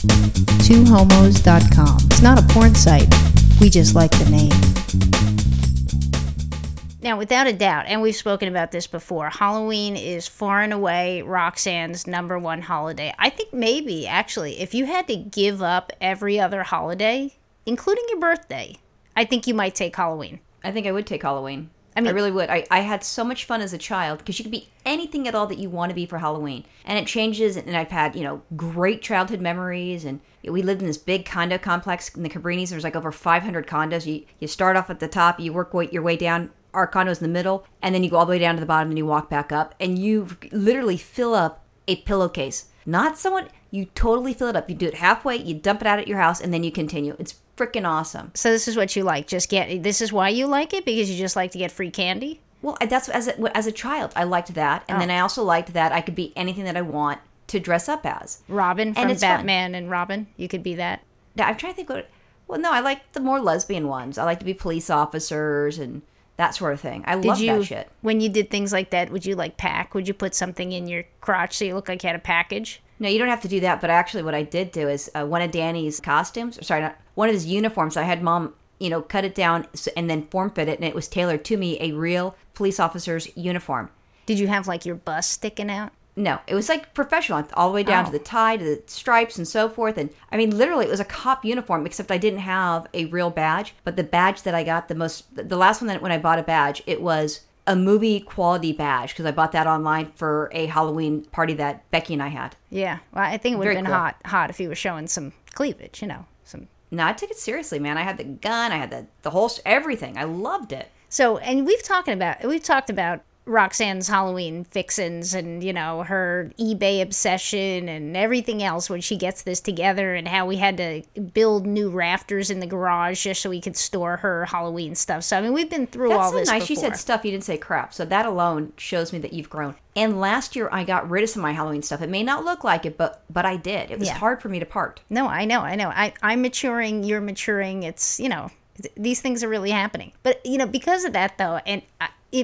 Twohomos.com. It's not a porn site. We just like the name. Now, without a doubt, and we've spoken about this before, Halloween is far and away Roxanne's number one holiday. I think maybe, actually, if you had to give up every other holiday, including your birthday, I think you might take Halloween. I think I would take Halloween. I mean, I really would. I had so much fun as a child because you could be anything at all that you want to be for Halloween. And it changes, and I've had, you know, great childhood memories. And we lived in this big condo complex in the Cabrinis. There's like over 500 condos. You start off at the top, you work your way down. Our condo's in the middle, and then you go all the way down to the bottom, and you walk back up. And you literally fill up a pillowcase. Not someone, you totally fill it up. You do it halfway, you dump it out at your house, and then you continue. It's freaking awesome. So this is what you like. This is why you like it, because you just like to get free candy? Well, that's as a child, I liked that. And then I also liked that I could be anything that I want to dress up as. Robin from Batman and Robin. You could be that. Now, I'm trying to think I like the more lesbian ones. I like to be police officers and that sort of thing. I love that shit. When you did things like that, would you like pack? Would you put something in your crotch so you look like you had a package? No, you don't have to do that, but actually what I did do is one of Danny's one of his uniforms, I had Mom, cut it down and then form-fit it, and it was tailored to me, a real police officer's uniform. Did you have, your bust sticking out? No, it was, professional, all the way down to the tie, to the stripes and so forth, and, literally it was a cop uniform, except I didn't have a real badge, but the badge that I got, the last one when I bought a badge, it was a movie quality badge, because I bought that online for a Halloween party that Becky and I had. Yeah, well, I think it would have been cool. hot if he was showing some cleavage, some... No, I took it seriously, man. I had the gun, I had the whole, everything. I loved it. So, and we've talked about Roxanne's Halloween fixins and, her eBay obsession and everything else when she gets this together, and how we had to build new rafters in the garage just so we could store her Halloween stuff. So, we've been through all this before. That's so nice. She said stuff, you didn't say crap. So that alone shows me that you've grown. And last year, I got rid of some of my Halloween stuff. It may not look like it, but I did. It was hard for me to part. No, I know. I'm maturing. You're maturing. It's, these things are really happening. But, because of that, though, and...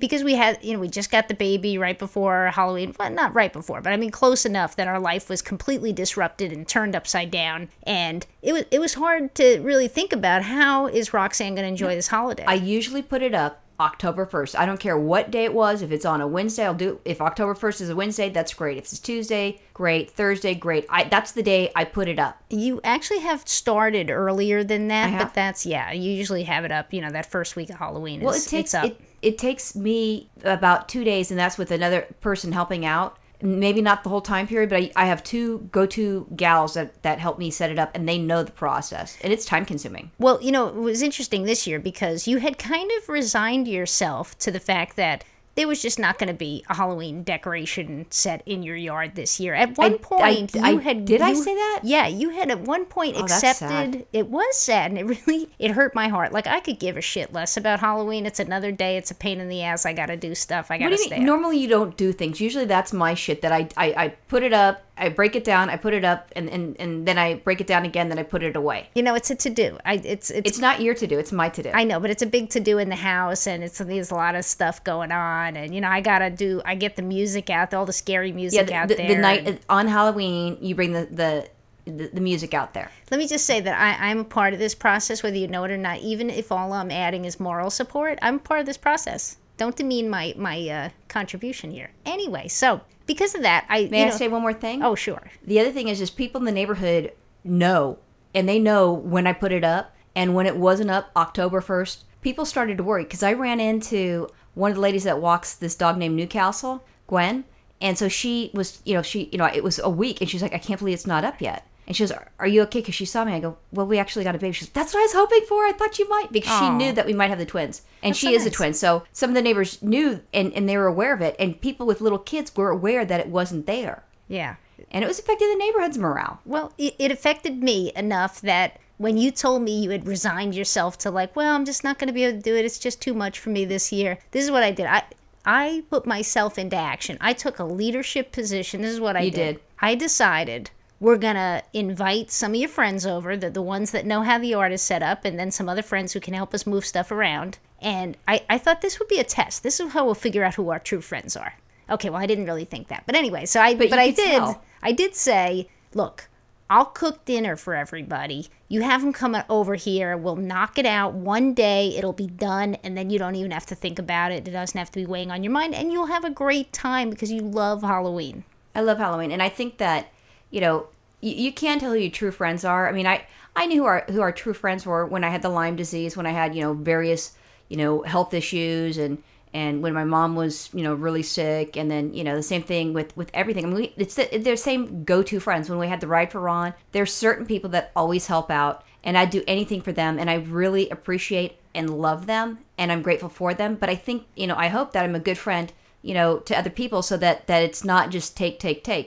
because we had, we just got the baby right before Halloween. Well, not right before, but close enough that our life was completely disrupted and turned upside down. And it was hard to really think about how is Roxanne going to enjoy this holiday. I usually put it up October 1st. I don't care what day it was. If it's on a Wednesday, I'll do it. If October 1st is a Wednesday, that's great. If it's Tuesday, great. Thursday, great. That's the day I put it up. You actually have started earlier than that, but that's, you usually have it up, that first week of Halloween. Well, it's up. It takes me about 2 days, and that's with another person helping out. Maybe not the whole time period, but I have two go-to gals that help me set it up, and they know the process, and it's time-consuming. Well, it was interesting this year because you had kind of resigned yourself to the fact that there was just not going to be a Halloween decoration set in your yard this year. At one point, I say that? Yeah, you had at one point accepted. It was sad, and it hurt my heart. I could give a shit less about Halloween. It's another day. It's a pain in the ass. I got to do stuff. I got to stay up. Normally, you don't do things. Usually, that's my shit that I put it up. I break it down, I put it up, and then I break it down again, then I put it away. It's a to-do. It's not your to-do, it's my to-do. I know, but it's a big to-do in the house, and there's a lot of stuff going on, and, I get the music out, all the scary music out there. The night on Halloween, you bring the music out there. Let me just say that I'm a part of this process, whether you know it or not, even if all I'm adding is moral support, I'm a part of this process. Don't demean my contribution here. Anyway, so... because of that, May I say one more thing? Oh, sure. The other thing is just people in the neighborhood know, and they know when I put it up, and when it wasn't up October 1st, people started to worry, because I ran into one of the ladies that walks this dog named Newcastle, Gwen, and so she was, it was a week, and she's like, I can't believe it's not up yet. And she goes, are you okay? Because she saw me. I go, well, we actually got a baby. She goes, that's what I was hoping for. I thought you might. Because she knew that we might have the twins. And that's so nice. A twin. So some of the neighbors knew, and they were aware of it. And people with little kids were aware that it wasn't there. Yeah. And it was affecting the neighborhood's morale. Well, it affected me enough that when you told me you had resigned yourself to I'm just not going to be able to do it. It's just too much for me this year. This is what I did. I put myself into action. I took a leadership position. This is what I did. I decided... we're going to invite some of your friends over, the ones that know how the yard is set up, and then some other friends who can help us move stuff around. And I thought this would be a test. This is how we'll figure out who our true friends are. Okay, well, I didn't really think that. But anyway, so I did say, look, I'll cook dinner for everybody. You have them come over here. We'll knock it out one day. It'll be done. And then you don't even have to think about it. It doesn't have to be weighing on your mind. And you'll have a great time because you love Halloween. I love Halloween. And I think that, you know, you can't tell who your true friends are. I mean, I knew who our true friends were when I had the Lyme disease, when I had, you know, various, you know, health issues and when my mom was, you know, really sick. And then, you know, the same thing with everything. I mean, they're same go-to friends. When we had the Ride for Ron, there's certain people that always help out, and I'd do anything for them, and I really appreciate and love them, and I'm grateful for them. But I think, you know, I hope that I'm a good friend, you know, to other people so that it's not just take.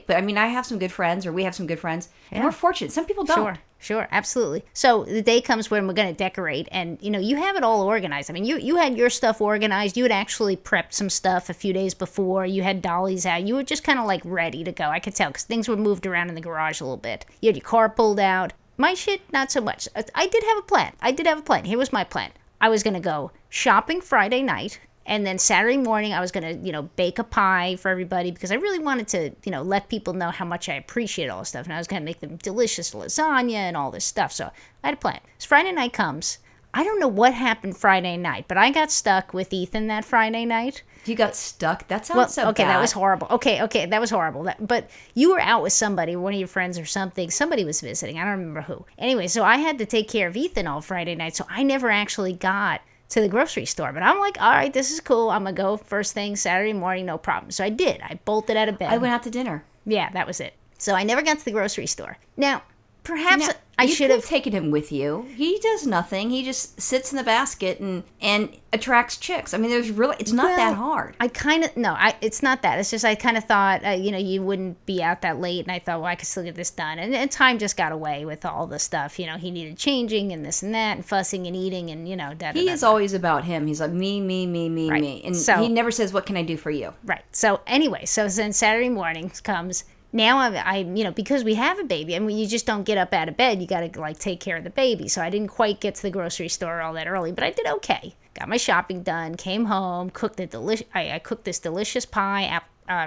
But I mean, I have some good friends, or we have some good friends, and we're fortunate. Some people don't. Sure, absolutely. So the day comes when we're going to decorate, and, you know, you have it all organized. I mean, you had your stuff organized. You had actually prepped some stuff a few days before. You had dollies out. You were just kind of like ready to go. I could tell because things were moved around in the garage a little bit. You had your car pulled out. My shit, not so much. I did have a plan. Here was my plan. I was going to go shopping Friday night. And then Saturday morning, I was going to, you know, bake a pie for everybody because I really wanted to, you know, let people know how much I appreciate all this stuff. And I was going to make them delicious lasagna and all this stuff. So I had a plan. So Friday night comes. I don't know what happened Friday night, but I got stuck with Ethan that Friday night. You got stuck? That sounds so bad. Okay, that was horrible. Okay, that was horrible. But you were out with somebody, one of your friends or something. Somebody was visiting. I don't remember who. Anyway, so I had to take care of Ethan all Friday night. So I never actually got to the grocery store, but I'm like, all right, this is cool. I'm gonna go first thing Saturday morning, no problem. So I did. I bolted out of bed. I went out to dinner. Yeah, that was it. So I never got to the grocery store. Now, perhaps I should have taken him with you. He does nothing. He just sits in the basket and attracts chicks. I mean, there's really, it's not that hard. It's not that. It's just I kind of thought, you know, you wouldn't be out that late, and I thought, well, I could still get this done. And time just got away with all the stuff. You know, he needed changing and this and that and fussing and eating and, you know, da-da-da-da. He is always about him. He's like, me, right. Me. And so, he never says, what can I do for you? Right. So anyway, so then Saturday morning comes. Now, I'm, you know, because we have a baby, and you just don't get up out of bed. You got to, like, take care of the baby. So I didn't quite get to the grocery store all that early, but I did okay. Got my shopping done, came home, cooked I cooked this delicious pie,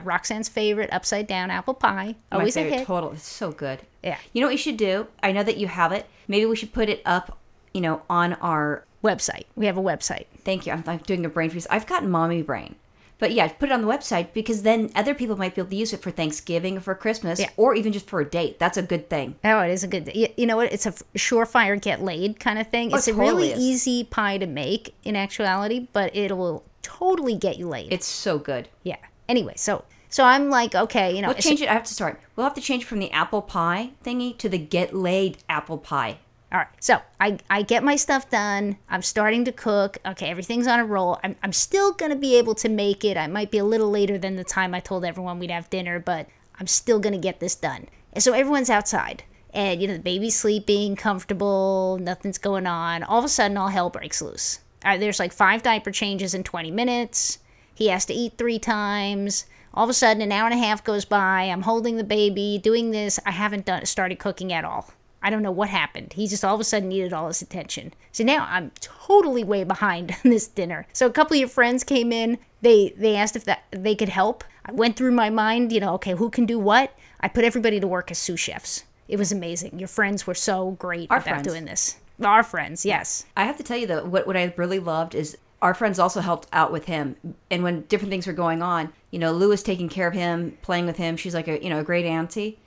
Roxanne's favorite upside-down apple pie. Always my favorite, a hit. Total. It's so good. Yeah. You know what you should do? I know that you have it. Maybe we should put it up, you know, on our website. We have a website. Thank you. I'm doing a brain freeze. I've got mommy brain. But yeah, put it on the website because then other people might be able to use it for Thanksgiving or for Christmas or even just for a date. That's a good thing. Oh, it is a good thing. You know what? It's a surefire get laid kind of thing. It's totally a really easy pie to make in actuality, but it will totally get you laid. It's so good. Yeah. Anyway, so I'm like, okay, you know. We'll change it. I have to start. We'll have to change it from the apple pie thingy to the get laid apple pie. All right, so I get my stuff done. I'm starting to cook. Okay, everything's on a roll. I'm still going to be able to make it. I might be a little later than the time I told everyone we'd have dinner, but I'm still going to get this done. And so everyone's outside. And, you know, the baby's sleeping, comfortable, nothing's going on. All of a sudden, all hell breaks loose. All right, there's like 5 diaper changes in 20 minutes. He has to eat 3 times. All of a sudden, an hour and a half goes by. I'm holding the baby, doing this. I haven't started cooking at all. I don't know what happened. He just all of a sudden needed all his attention. So now I'm totally way behind on this dinner. So a couple of your friends came in. They asked if they could help. I went through my mind, you know, okay, who can do what? I put everybody to work as sous chefs. It was amazing. Your friends were so great doing this. Our friends, yes. I have to tell you, though, what I really loved is our friends also helped out with him. And when different things were going on, you know, Lou was taking care of him, playing with him. She's like a, you know, a great auntie.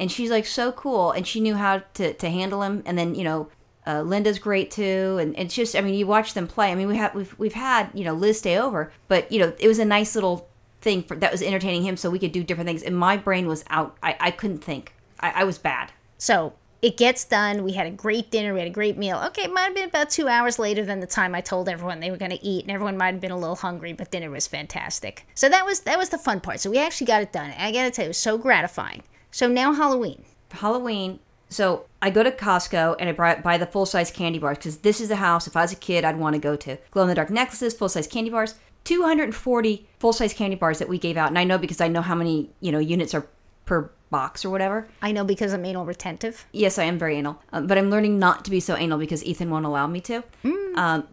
And she's like so cool, and she knew how to handle him. And then, you know, Linda's great too, and it's just, I mean, you watch them play. I mean, we've had, you know, Liz stay over, but, you know, it was a nice little thing that was entertaining him, so we could do different things. And my brain was out. I couldn't think. I was bad. So it gets done. We had a great dinner. We had a great meal. Okay, it might have been about 2 hours later than the time I told everyone they were going to eat, and everyone might have been a little hungry, but dinner was fantastic. So that was the fun part. So we actually got it done. And I got to tell you, it was so gratifying. So now Halloween. So I go to Costco and I buy the full-size candy bars because this is the house, if I was a kid, I'd want to go to. Glow-in-the-dark necklaces, full-size candy bars, 240 full-size candy bars that we gave out. And I know because I know how many, you know, units are per box or whatever. I know because I'm anal retentive. Yes, I am very anal. But I'm learning not to be so anal because Ethan won't allow me to.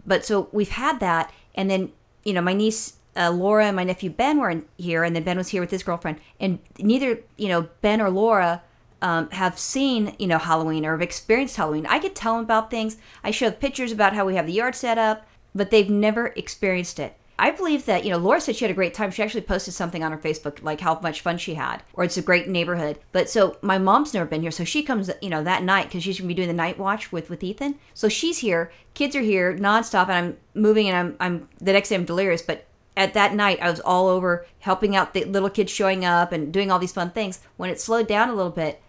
But so we've had that. And then, you know, my niece Laura and my nephew Ben were in here, and then Ben was here with his girlfriend, and neither, you know, Ben or Laura have seen, you know, Halloween or have experienced Halloween. I could tell them about things. I showed pictures about how we have the yard set up, but they've never experienced it. I believe that, you know, Laura said she had a great time. She actually posted something on her Facebook, like how much fun she had, or it's a great neighborhood. But so my mom's never been here. So she comes, you know, that night because she's going to be doing the night watch with Ethan. So she's here. Kids are here nonstop, and I'm moving, and I'm the next day I'm delirious. But at that night, I was all over helping out the little kids showing up and doing all these fun things. When it slowed down a little bit,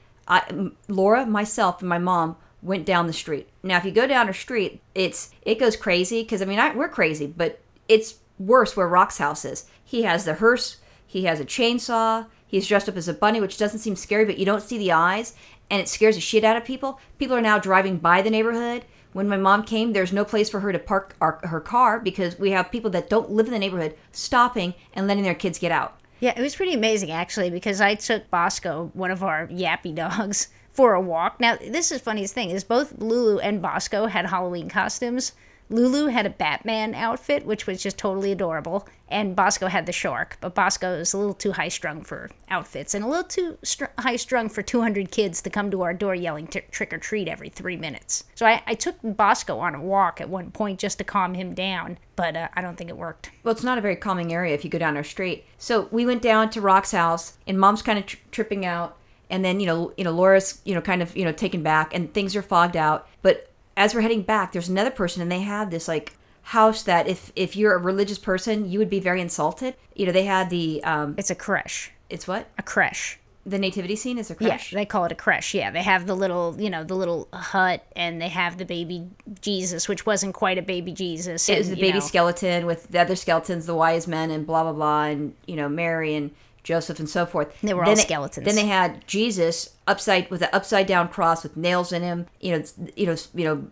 Laura, myself, and my mom went down the street. Now, if you go down her street, it goes crazy because, I mean, we're crazy, but it's worse where Rock's house is. He has the hearse, he has a chainsaw, he's dressed up as a bunny, which doesn't seem scary, but you don't see the eyes, and it scares the shit out of people. People are now driving by the neighborhood. When my mom came, there's no place for her to park her car because we have people that don't live in the neighborhood stopping and letting their kids get out. Yeah, it was pretty amazing, actually, because I took Bosco, one of our yappy dogs, for a walk. Now, this is the funniest thing, is both Lulu and Bosco had Halloween costumes. Lulu had a Batman outfit, which was just totally adorable, and Bosco had the shark, but Bosco was a little too high-strung for outfits and a little too high-strung for 200 kids to come to our door yelling trick-or-treat every 3 minutes. So I took Bosco on a walk at one point just to calm him down, but I don't think it worked. Well, it's not a very calming area if you go down our street. So we went down to Rock's house, and Mom's kind of tripping out, and then, you know, Laura's, you know, kind of, you know, taken back, and things are fogged out, but as we're heading back, there's another person, and they have this, like, house that if you're a religious person, you would be very insulted. You know, they had the... it's a creche. It's what? A creche. The nativity scene is a creche? Yeah, they call it a creche, yeah. They have the little, you know, the little hut, and they have the baby Jesus, which wasn't quite a baby Jesus. It was the baby skeleton with the other skeletons, the wise men, and blah, blah, blah, and, you know, Mary, and Joseph, and so forth. They were all skeletons. Then they had Jesus with an upside down cross with nails in him. You know.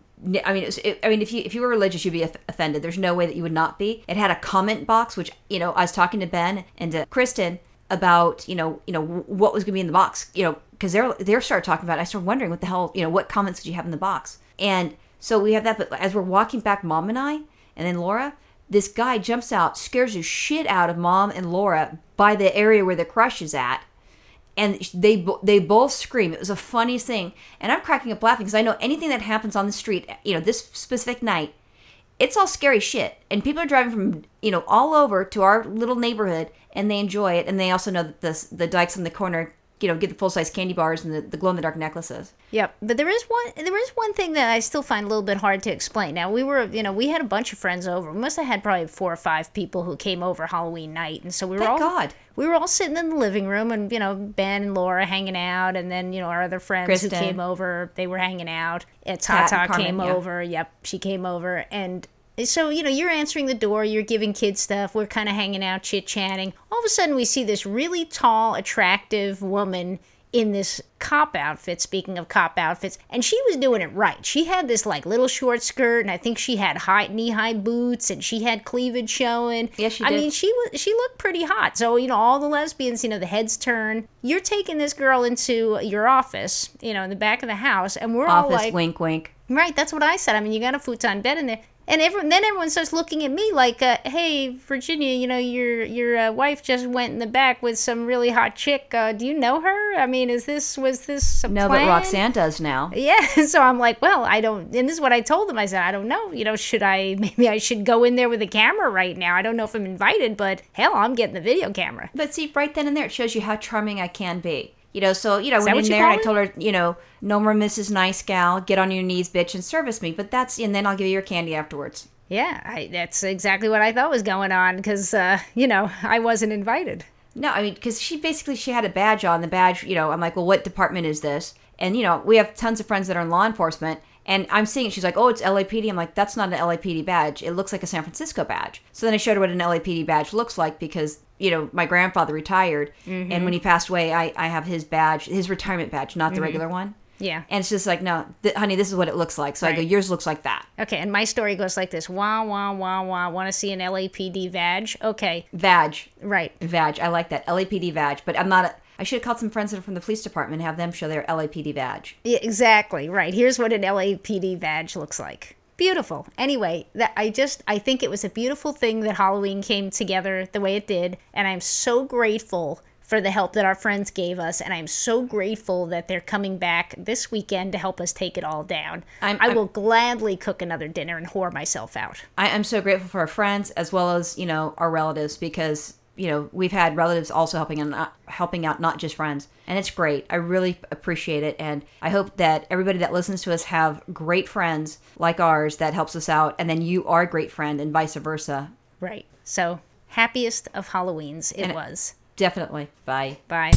I mean, if you were religious, you'd be offended. There's no way that you would not be. It had a comment box, which, you know, I was talking to Ben and to Kristen about, you know what was going to be in the box. You know, because they started talking about it. I started wondering what the hell, you know, what comments did you have in the box? And so we have that. But as we're walking back, Mom and I, and then Laura, this guy jumps out, scares the shit out of Mom and Laura by the area where the crush is at, and they both scream. It was the funniest thing, and I'm cracking up laughing because I know anything that happens on the street, you know, this specific night, it's all scary shit, and people are driving from, you know, all over to our little neighborhood, and they enjoy it, and they also know that the dykes on the corner, you know, get the full-size candy bars and the glow-in-the-dark necklaces. Yep. But there is one thing that I still find a little bit hard to explain. Now, we had a bunch of friends over. We must have had probably 4 or 5 people who came over Halloween night. And so we were all sitting in the living room, and, you know, Ben and Laura hanging out, and then, you know, our other friends, Kristen, who came over, they were hanging out. Tata came over. Yeah. Yep. She came over. And so, you know, you're answering the door, you're giving kids stuff, we're kind of hanging out, chit-chatting. All of a sudden, we see this really tall, attractive woman in this cop outfit, speaking of cop outfits, and she was doing it right. She had this, like, little short skirt, and I think she had knee-high boots, and she had cleavage showing. Yes, she did. I mean, she looked pretty hot. So, you know, all the lesbians, you know, the heads turn. You're taking this girl into your office, you know, in the back of the house, and we're all like... Office, wink, wink. Right, that's what I said. I mean, you got a futon bed in there. And everyone starts looking at me like, hey, Virginia, you know, your wife just went in the back with some really hot chick. Do you know her? I mean, was this a plan? No, but Roxanne does now. Yeah, so I'm like, well, I don't, and this is what I told them. I said, I don't know, you know, maybe I should go in there with a camera right now. I don't know if I'm invited, but hell, I'm getting the video camera. But see, right then and there, it shows you how charming I can be. You know, so, you know, I went in there and I told her, you know, no more Mrs. Nice Gal, get on your knees, bitch, and service me. But and then I'll give you your candy afterwards. Yeah, that's exactly what I thought was going on because, you know, I wasn't invited. No, I mean, because she had a badge on. The badge, you know, I'm like, well, what department is this? And, you know, we have tons of friends that are in law enforcement. And I'm seeing it. She's like, oh, it's LAPD. I'm like, that's not an LAPD badge. It looks like a San Francisco badge. So then I showed her what an LAPD badge looks like because, you know, my grandfather retired. Mm-hmm. And when he passed away, I have his badge, his retirement badge, not the regular one. Yeah. And it's just like, no, honey, this is what it looks like. So right. I go, yours looks like that. Okay. And my story goes like this. Wah, wah, wah, wah. Want to see an LAPD badge? Okay. Badge. Right. Badge. I like that. LAPD badge. But I'm not... I should have called some friends from the police department and have them show their LAPD badge. Yeah, exactly, right. Here's what an LAPD badge looks like. Beautiful. Anyway, I think it was a beautiful thing that Halloween came together the way it did, and I'm so grateful for the help that our friends gave us, and I'm so grateful that they're coming back this weekend to help us take it all down. I will gladly cook another dinner and whore myself out. I am so grateful for our friends as well as, you know, our relatives, because, you know, we've had relatives also helping out, not just friends. And it's great. I really appreciate it. And I hope that everybody that listens to us have great friends like ours that helps us out. And then you are a great friend and vice versa. Right. So happiest of Halloweens it was. Definitely. Bye. Bye.